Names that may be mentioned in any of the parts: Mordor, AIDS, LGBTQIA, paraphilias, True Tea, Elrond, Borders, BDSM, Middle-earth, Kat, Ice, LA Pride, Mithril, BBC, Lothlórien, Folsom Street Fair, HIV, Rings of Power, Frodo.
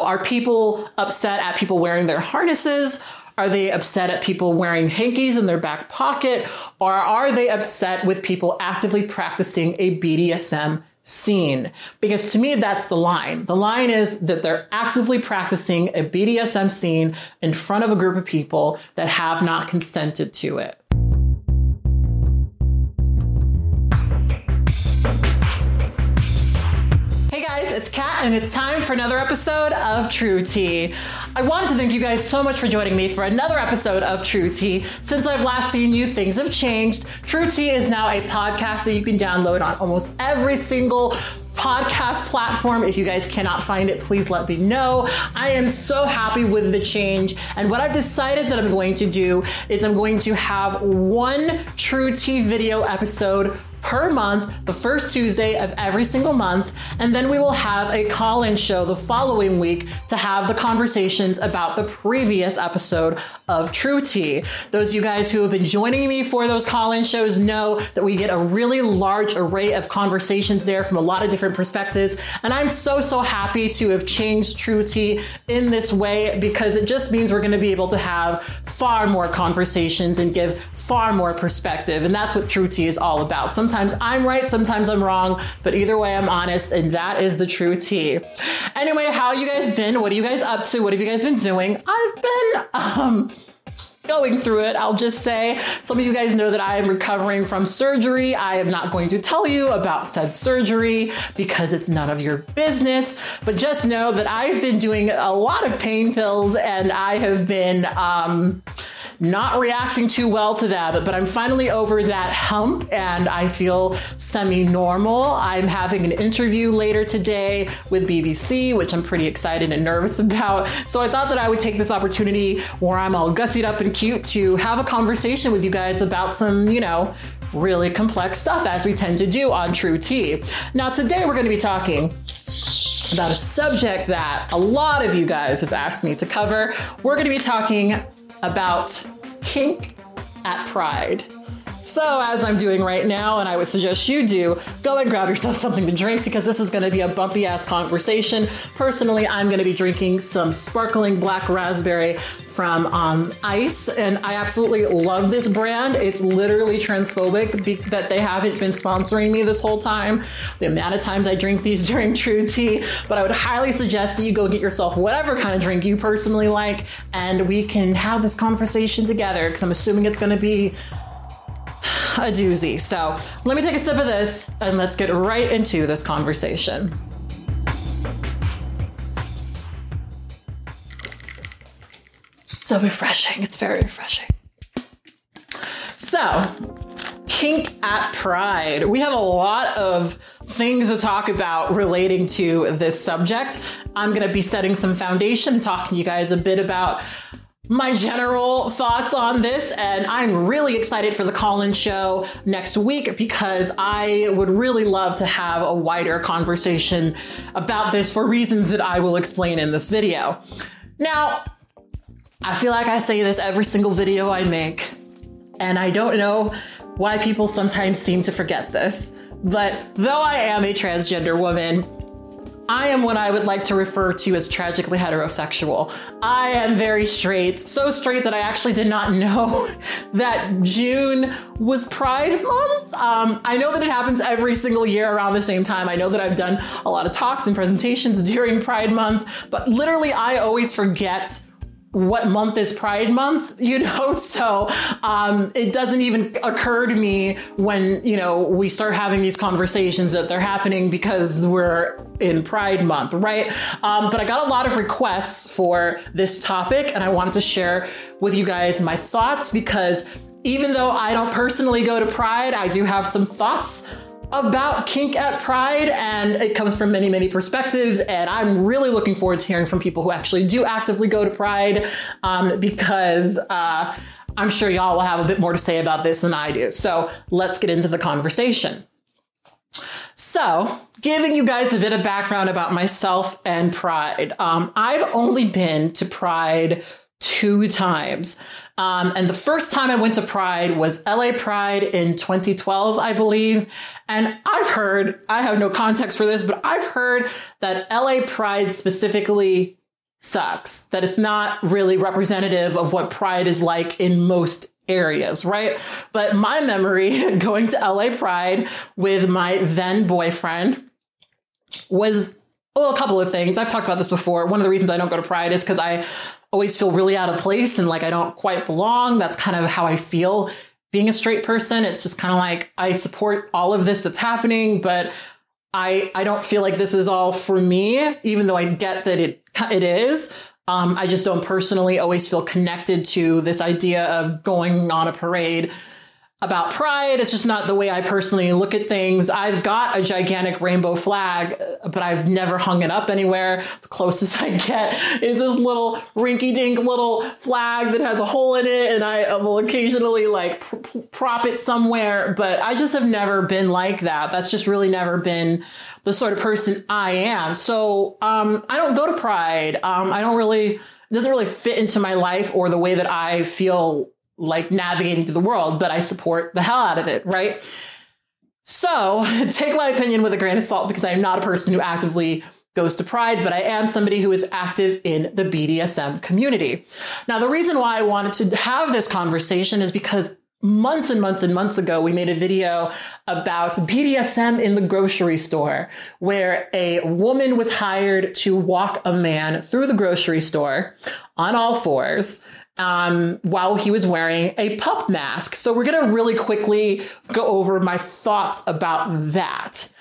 Are people upset at people wearing their harnesses? Are they upset at people wearing hankies in their back pocket? Or are they upset with people actively practicing a BDSM scene? Because to me, that's the line. The line is that they're actively practicing a BDSM scene in front of a group of people that have not consented to it. It's Kat, and it's time for another episode of True Tea. I wanted to thank you guys so much for joining me for another episode of True Tea. Since I've last seen you, things have changed. True Tea is now a podcast that you can download on almost every single podcast platform. If you guys cannot find it, please let me know. I am so happy with the change. And what I've decided that I'm going to do is I'm going to have one True Tea video episode per month, the first Tuesday of every single month. And then we will have a call-in show the following week to have the conversations about the previous episode of True Tea. Those of you guys who have been joining me for those call-in shows know that we get a really large array of conversations there from a lot of different perspectives. And I'm so happy to have changed True Tea in this way, because it just means we're going to be able to have far more conversations and give far more perspective. And that's what True Tea is all about. Sometimes I'm right, sometimes I'm wrong, but either way, I'm honest, and that is the True Tea. Anyway, how you guys been? What are you guys up to? What have you guys been doing? I've been going through it, I'll just say. Some of you guys know that I am recovering from surgery. I am not going to tell you about said surgery because it's none of your business, but just know that I've been doing a lot of pain pills, and I have been not reacting too well to that, but I'm finally over that hump and I feel semi-normal. I'm having an interview later today with BBC, which I'm pretty excited and nervous about. So I thought that I would take this opportunity where I'm all gussied up and cute to have a conversation with you guys about some, you know, really complex stuff, as we tend to do on True Tea. Now, today we're going to be talking about a subject that a lot of you guys have asked me to cover. We're going to be talking about kink at Pride. So as I'm doing right now, and I would suggest you do, go and grab yourself something to drink, because this is going to be a bumpy ass conversation. Personally, I'm going to be drinking some sparkling black raspberry from Ice, and I absolutely love this brand. It's literally transphobic that they haven't been sponsoring me this whole time, the amount of times I drink these during True Tea. But I would highly suggest that you go get yourself whatever kind of drink you personally like, and we can have this conversation together, because I'm assuming it's going to be a doozy. So let me take a sip of this and let's get right into this conversation. So refreshing. It's very refreshing. So, kink at Pride. We have a lot of things to talk about relating to this subject. I'm going to be setting some foundation, talking to you guys a bit about my general thoughts on this, and I'm really excited for the call-in show next week, because I would really love to have a wider conversation about this for reasons that I will explain in this video. Now, I feel like I say this every single video I make, and I don't know why people sometimes seem to forget this, but though I am a transgender woman, I am what I would like to refer to as tragically heterosexual. I am very straight, so straight that I actually did not know that June was Pride Month. I know that it happens every single year around the same time. I know that I've done a lot of talks and presentations during Pride Month, but literally I always forget what month is Pride Month, you know? So it doesn't even occur to me when, you know, we start having these conversations that they're happening because we're in Pride Month, right? But I got a lot of requests for this topic, and I wanted to share with you guys my thoughts, because even though I don't personally go to Pride, I do have some thoughts about kink at Pride, and it comes from many, many perspectives. And I'm really looking forward to hearing from people who actually do actively go to Pride, because I'm sure y'all will have a bit more to say about this than I do. So let's get into the conversation. So, giving you guys a bit of background about myself and Pride. I've only been to Pride 2 times. And the first time I went to Pride was LA Pride in 2012, I believe. And I've heard, I have no context for this, but I've heard that LA Pride specifically sucks, that it's not really representative of what Pride is like in most areas, right? But my memory going to LA Pride with my then boyfriend was, well, a couple of things. I've talked about this before. One of the reasons I don't go to Pride is because I always feel really out of place and like I don't quite belong. That's kind of how I feel being a straight person. It's just kind of like I support all of this that's happening, but I don't feel like this is all for me, even though I get that it is. I just don't personally always feel connected to this idea of going on a parade about pride. It's just not the way I personally look at things. I've got a gigantic rainbow flag, but I've never hung it up anywhere. The closest I get is this little rinky-dink little flag that has a hole in it, and I will occasionally like prop it somewhere, but I just have never been like that. That's just really never been the sort of person I am. So I don't go to Pride. It doesn't really fit into my life or the way that I feel like navigating through the world, but I support the hell out of it, right? So take my opinion with a grain of salt because I'm not a person who actively goes to Pride, but I am somebody who is active in the BDSM community. Now, the reason why I wanted to have this conversation is because months and months and months ago, we made a video about BDSM in the grocery store, where a woman was hired to walk a man through the grocery store on all fours while he was wearing a pup mask. So we're going to really quickly go over my thoughts about that.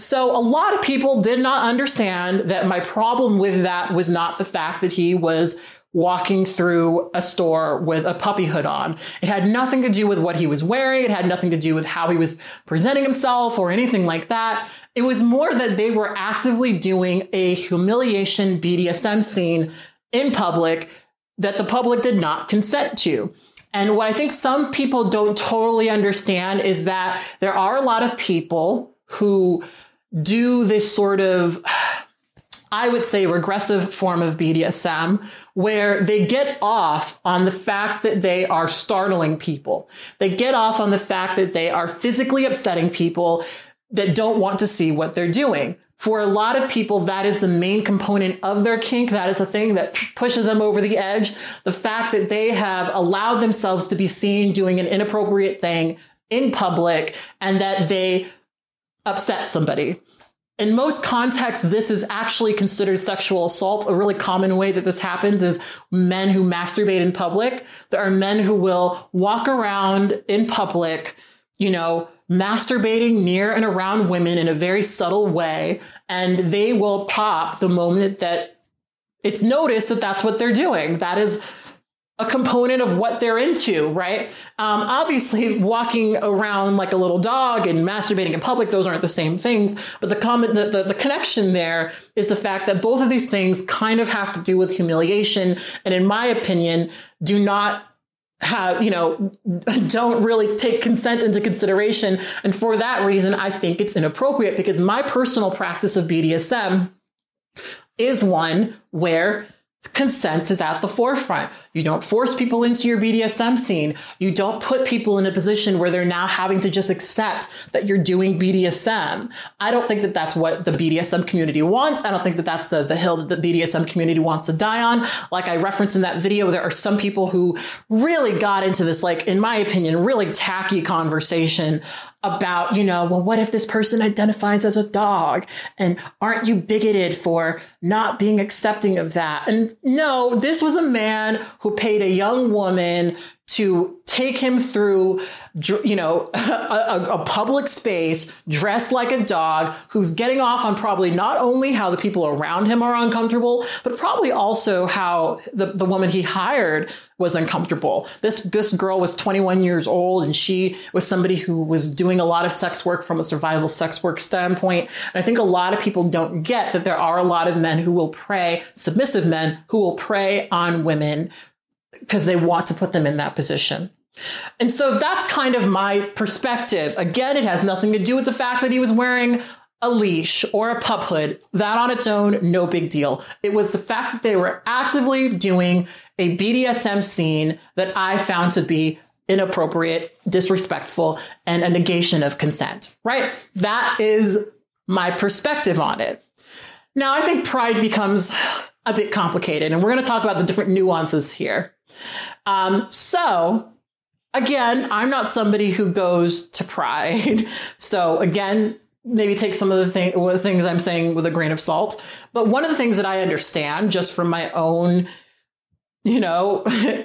So a lot of people did not understand that my problem with that was not the fact that he was walking through a store with a puppy hood on. It had nothing to do with what he was wearing. It had nothing to do with how he was presenting himself or anything like that. It was more that they were actively doing a humiliation BDSM scene in public that the public did not consent to. And what I think some people don't totally understand is that there are a lot of people who do this sort of, I would say, regressive form of BDSM, where they get off on the fact that they are startling people. They get off on the fact that they are physically upsetting people that don't want to see what they're doing. For a lot of people, that is the main component of their kink. That is the thing that pushes them over the edge. The fact that they have allowed themselves to be seen doing an inappropriate thing in public and that they upset somebody. In most contexts, this is actually considered sexual assault. A really common way that this happens is men who masturbate in public. There are men who will walk around in public, you know, masturbating near and around women in a very subtle way, and they will pop the moment that it's noticed that that's what they're doing. That is a component of what they're into, right? Obviously, walking around like a little dog and masturbating in public, those aren't the same things. But the connection there is the fact that both of these things kind of have to do with humiliation, and in my opinion, do not have, you know, don't really take consent into consideration. And for that reason, I think it's inappropriate, because my personal practice of BDSM is one where consent is at the forefront. You don't force people into your BDSM scene. You don't put people in a position where they're now having to just accept that you're doing BDSM. I don't think that that's what the BDSM community wants. I don't think that that's the hill that the BDSM community wants to die on. Like I referenced in that video, there are some people who really got into this, like, in my opinion, really tacky conversation about, you know, well, what if this person identifies as a dog? And aren't you bigoted for not being accepting of that? And no, this was a man who paid a young woman to take him through, you know, a public space dressed like a dog, who's getting off on probably not only how the people around him are uncomfortable, but probably also how the woman he hired was uncomfortable. This girl was 21 years old, and she was somebody who was doing a lot of sex work from a survival sex work standpoint. And I think a lot of people don't get that there are a lot of men who will prey, submissive men who will prey on women because they want to put them in that position. And so that's kind of my perspective. Again, it has nothing to do with the fact that he was wearing a leash or a pup hood. That on its own, no big deal. It was the fact that they were actively doing a BDSM scene that I found to be inappropriate, disrespectful, and a negation of consent, right? That is my perspective on it. Now, I think pride becomes a bit complicated, and we're going to talk about the different nuances here. So, again, I'm not somebody who goes to pride. So, again, maybe take some of the things I'm saying with a grain of salt. But one of the things that I understand just from my own, you know,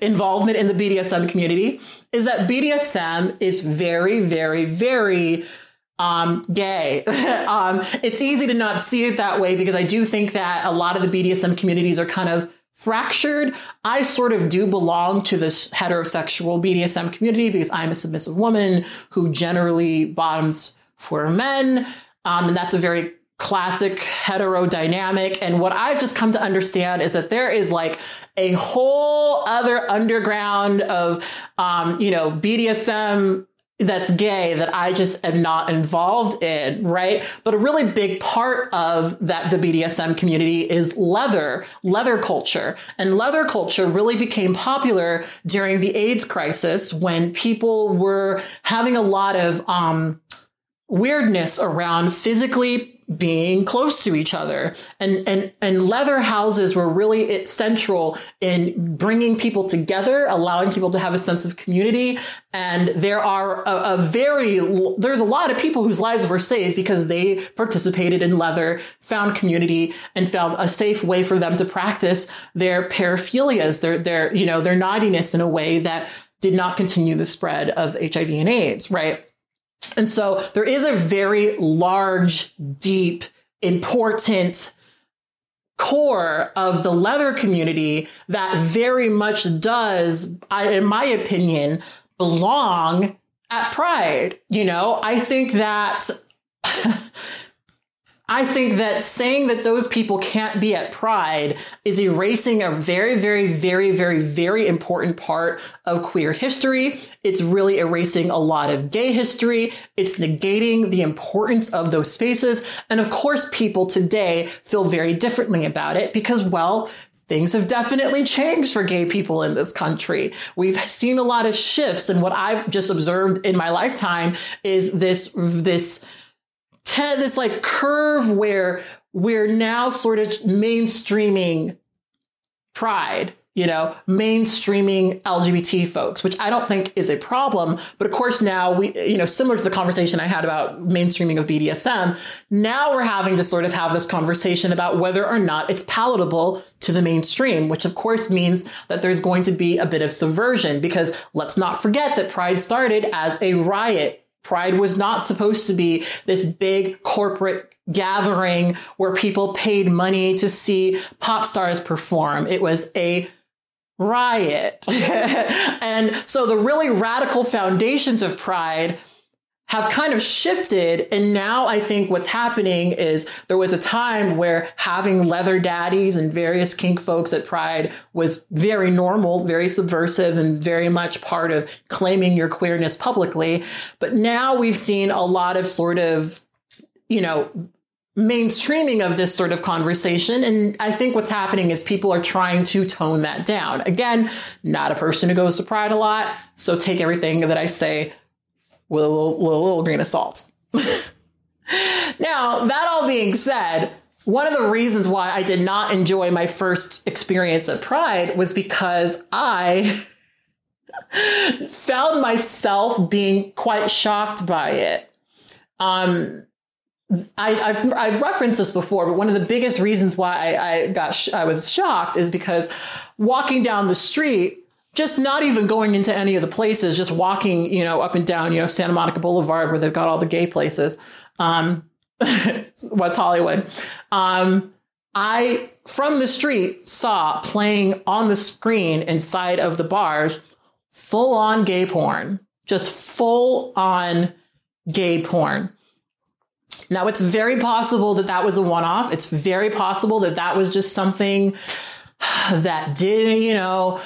involvement in the BDSM community is that BDSM is very, very, very gay. It's easy to not see it that way because I do think that a lot of the BDSM communities are kind of fractured. I sort of do belong to this heterosexual BDSM community because I'm a submissive woman who generally bottoms for men. And that's a very classic hetero dynamic. And what I've just come to understand is that there is like a whole other underground of, you know, BDSM that's gay that I just am not involved in, right? But a really big part of that, the BDSM community, is leather culture. And leather culture really became popular during the AIDS crisis when people were having a lot of weirdness around physically being close to each other, and leather houses were really central in bringing people together, allowing people to have a sense of community. And there are there's a lot of people whose lives were saved because they participated in leather, found community, and found a safe way for them to practice their paraphilias, their naughtiness in a way that did not continue the spread of HIV and AIDS, right? And so there is a very large, deep, important core of the leather community that very much does, in my opinion, belong at Pride. You know, I think that saying that those people can't be at Pride is erasing a very, very, very, very, very important part of queer history. It's really erasing a lot of gay history. It's negating the importance of those spaces. And of course, people today feel very differently about it because, well, things have definitely changed for gay people in this country. We've seen a lot of shifts. And what I've just observed in my lifetime is this like curve where we're now sort of mainstreaming pride, you know, mainstreaming LGBT folks, which I don't think is a problem. But of course, now we, you know, similar to the conversation I had about mainstreaming of BDSM, now we're having to sort of have this conversation about whether or not it's palatable to the mainstream, which of course means that there's going to be a bit of subversion, because let's not forget that Pride started as a riot. Pride was not supposed to be this big corporate gathering where people paid money to see pop stars perform. It was a riot. And so the really radical foundations of Pride have kind of shifted. And now I think what's happening is there was a time where having leather daddies and various kink folks at Pride was very normal, very subversive, and very much part of claiming your queerness publicly. But now we've seen a lot of sort of, you know, mainstreaming of this sort of conversation. And I think what's happening is people are trying to tone that down. Again, not a person who goes to Pride a lot, so take everything that I say with a little grain of salt. Now, that all being said, one of the reasons why I did not enjoy my first experience at Pride was because I found myself being quite shocked by it. I've referenced this before, but one of the biggest reasons why I was shocked is because walking down the street, just not even going into any of the places, just walking, you know, up and down, you know, Santa Monica Boulevard, where they've got all the gay places, West Hollywood. I, from the street, saw playing on the screen inside of the bars, full on gay porn, just full on gay porn. Now, it's very possible that that was a one-off. It's very possible that that was just something that did, you know,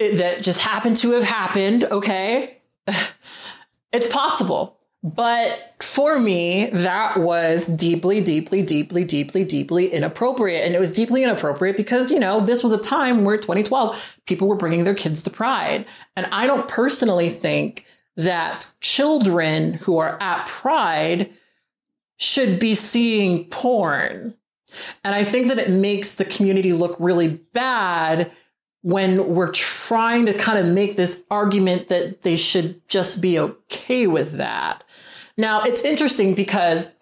that just happened to have happened. Okay. It's possible. But for me, that was deeply, deeply, deeply, deeply, deeply inappropriate. And it was deeply inappropriate because, you know, this was a time where 2012 people were bringing their kids to Pride. And I don't personally think that children who are at Pride should be seeing porn. And I think that it makes the community look really bad when we're trying to kind of make this argument that they should just be okay with that. Now, it's interesting because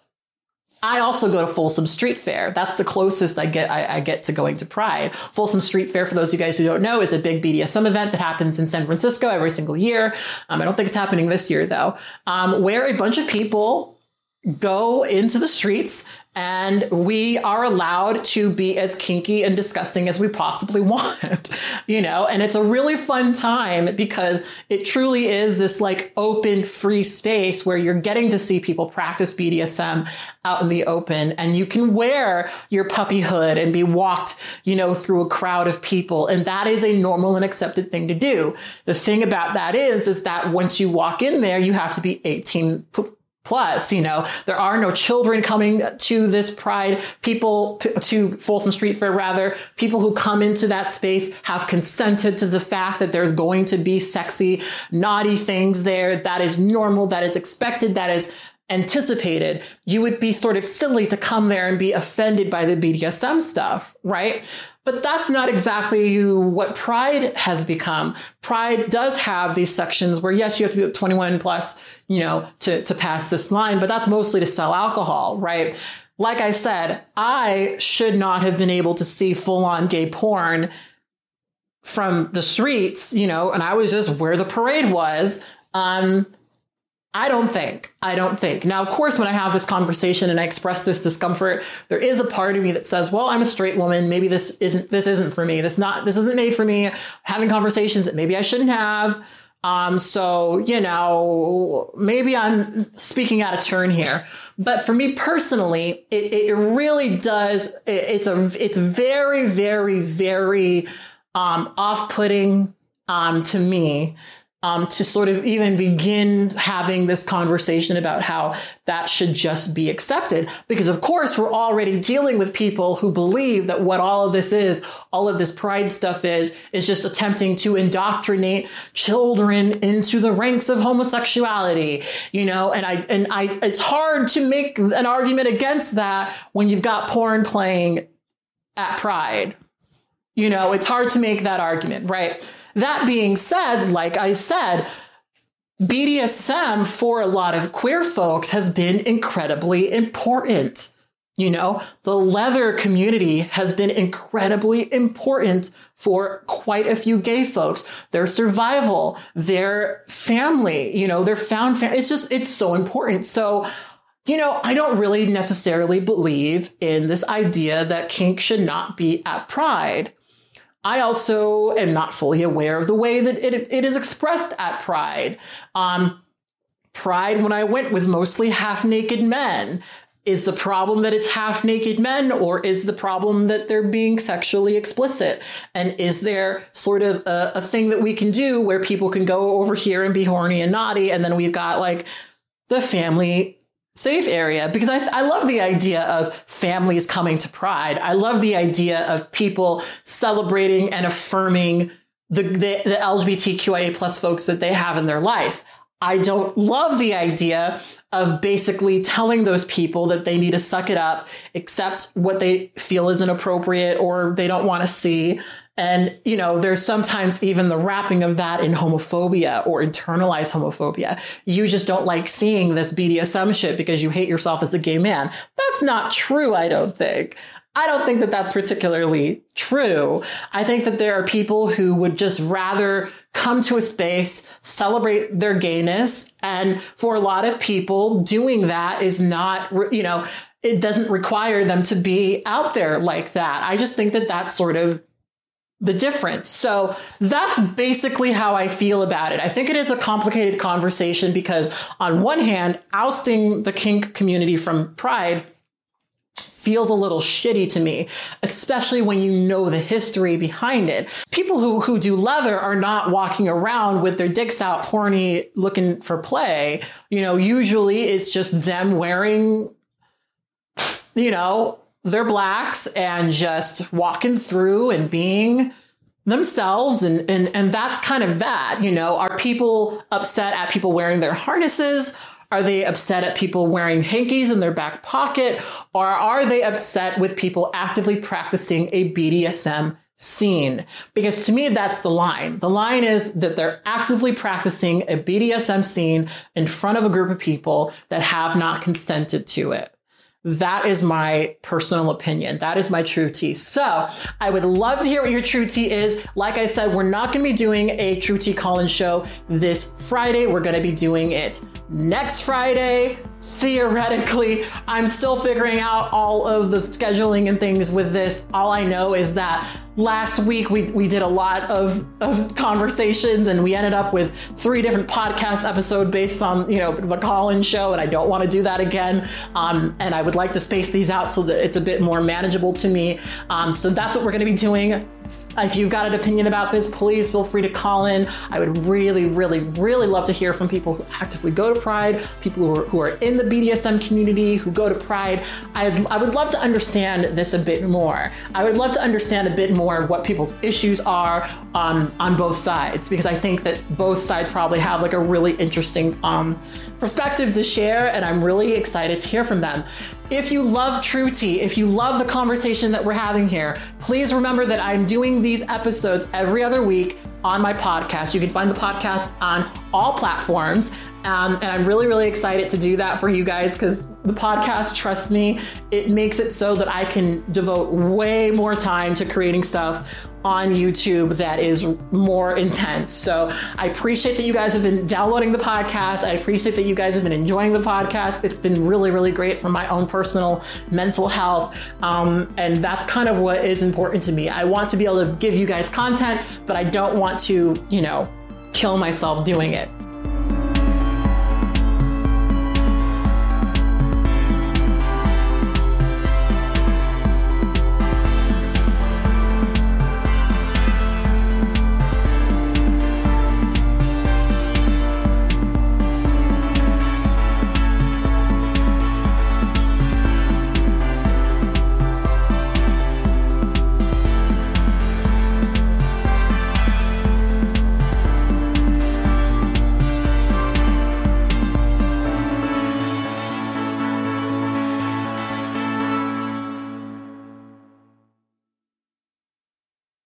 I also go to Folsom Street Fair. That's the closest I get to going to Pride. Folsom Street Fair, for those of you guys who don't know, is a big BDSM event that happens in San Francisco every single year. I don't think it's happening this year, though, where a bunch of people go into the streets and we are allowed to be as kinky and disgusting as we possibly want, and it's a really fun time because it truly is this like open, free space where you're getting to see people practice BDSM out in the open, and you can wear your puppy hood and be walked, through a crowd of people. And that is a normal and accepted thing to do. The thing about that is that once you walk in there, you have to be 18 plus, there are no children coming to this Pride. People to Folsom Street Fair, rather, people who come into that space have consented to the fact that there's going to be sexy, naughty things there. That is normal. That is expected. That is anticipated. You would be sort of silly to come there and be offended by the BDSM stuff, right? But that's not exactly what Pride has become. Pride does have these sections where, yes, you have to be 21 plus, to pass this line, but that's mostly to sell alcohol, right? Like I said, I should not have been able to see full-on gay porn from the streets, and I was just where the parade was. I don't think. Now, of course, when I have this conversation and I express this discomfort, there is a part of me that says, well, I'm a straight woman. Maybe this isn't for me. This isn't made for me. I'm having conversations that maybe I shouldn't have. So, maybe I'm speaking out of turn here. But for me personally, it really does. It's very, very, very off-putting to me. To sort of even begin having this conversation about how that should just be accepted. Because, of course, we're already dealing with people who believe that what all of this is, all of this Pride stuff is just attempting to indoctrinate children into the ranks of homosexuality, and it's hard to make an argument against that when you've got porn playing at Pride. It's hard to make that argument, right? That being said, like I said, BDSM for a lot of queer folks has been incredibly important. The leather community has been incredibly important for quite a few gay folks, their survival, their family, their found family. It's so important. So, I don't really necessarily believe in this idea that kink should not be at Pride. I also am not fully aware of the way that it is expressed at Pride. Pride, when I went, was mostly half-naked men. Is the problem that it's half-naked men, or is the problem that they're being sexually explicit? And is there sort of a thing that we can do where people can go over here and be horny and naughty, and then we've got, like, the family safe area? Because I love the idea of families coming to Pride. I love the idea of people celebrating and affirming the LGBTQIA plus folks that they have in their life. I don't love the idea of basically telling those people that they need to suck it up, accept what they feel is inappropriate or they don't want to see. And, there's sometimes even the wrapping of that in homophobia or internalized homophobia. You just don't like seeing this BDSM shit because you hate yourself as a gay man. That's not true, I don't think. I don't think that that's particularly true. I think that there are people who would just rather come to a space, celebrate their gayness. And for a lot of people, doing that is not, it doesn't require them to be out there like that. I just think that that's sort of the difference. So that's basically how I feel about it. I think it is a complicated conversation because on one hand, ousting the kink community from Pride feels a little shitty to me, especially when the history behind it. People who do leather are not walking around with their dicks out, horny, looking for play. Usually it's just them wearing, they're blacks and just walking through and being themselves. And that's kind of that. Are people upset at people wearing their harnesses? Are they upset at people wearing hankies in their back pocket? Or are they upset with people actively practicing a BDSM scene? Because to me, that's the line. The line is that they're actively practicing a BDSM scene in front of a group of people that have not consented to it. That is my personal opinion. That is my true tea. So I would love to hear what your true tea is. Like I said, we're not going to be doing a true tea call-in show this Friday. We're going to be doing it next Friday. Theoretically, I'm still figuring out all of the scheduling and things with this. All I know is that last week we did a lot of conversations and we ended up with 3 different podcast episodes based on, the call-in show, and I don't want to do that again. And I would like to space these out so that it's a bit more manageable to me. So that's what we're going to be doing. If you've got an opinion about this, please feel free to call in. I would really, really, really love to hear from people who actively go to Pride, people who are in the BDSM community, who go to Pride. I would love to understand this a bit more. I would love to understand a bit more what people's issues are on both sides, because I think that both sides probably have a really interesting perspective to share, and I'm really excited to hear from them. If you love True Tea, if you love the conversation that we're having here, please remember that I'm doing these episodes every other week on my podcast. You can find the podcast on all platforms. And I'm really, really excited to do that for you guys, because the podcast, trust me, it makes it so that I can devote way more time to creating stuff on YouTube that is more intense. So I appreciate that you guys have been downloading the podcast. I appreciate that you guys have been enjoying the podcast. It's been really, really great for my own personal mental health. And that's kind of what is important to me. I want to be able to give you guys content, but I don't want to, kill myself doing it.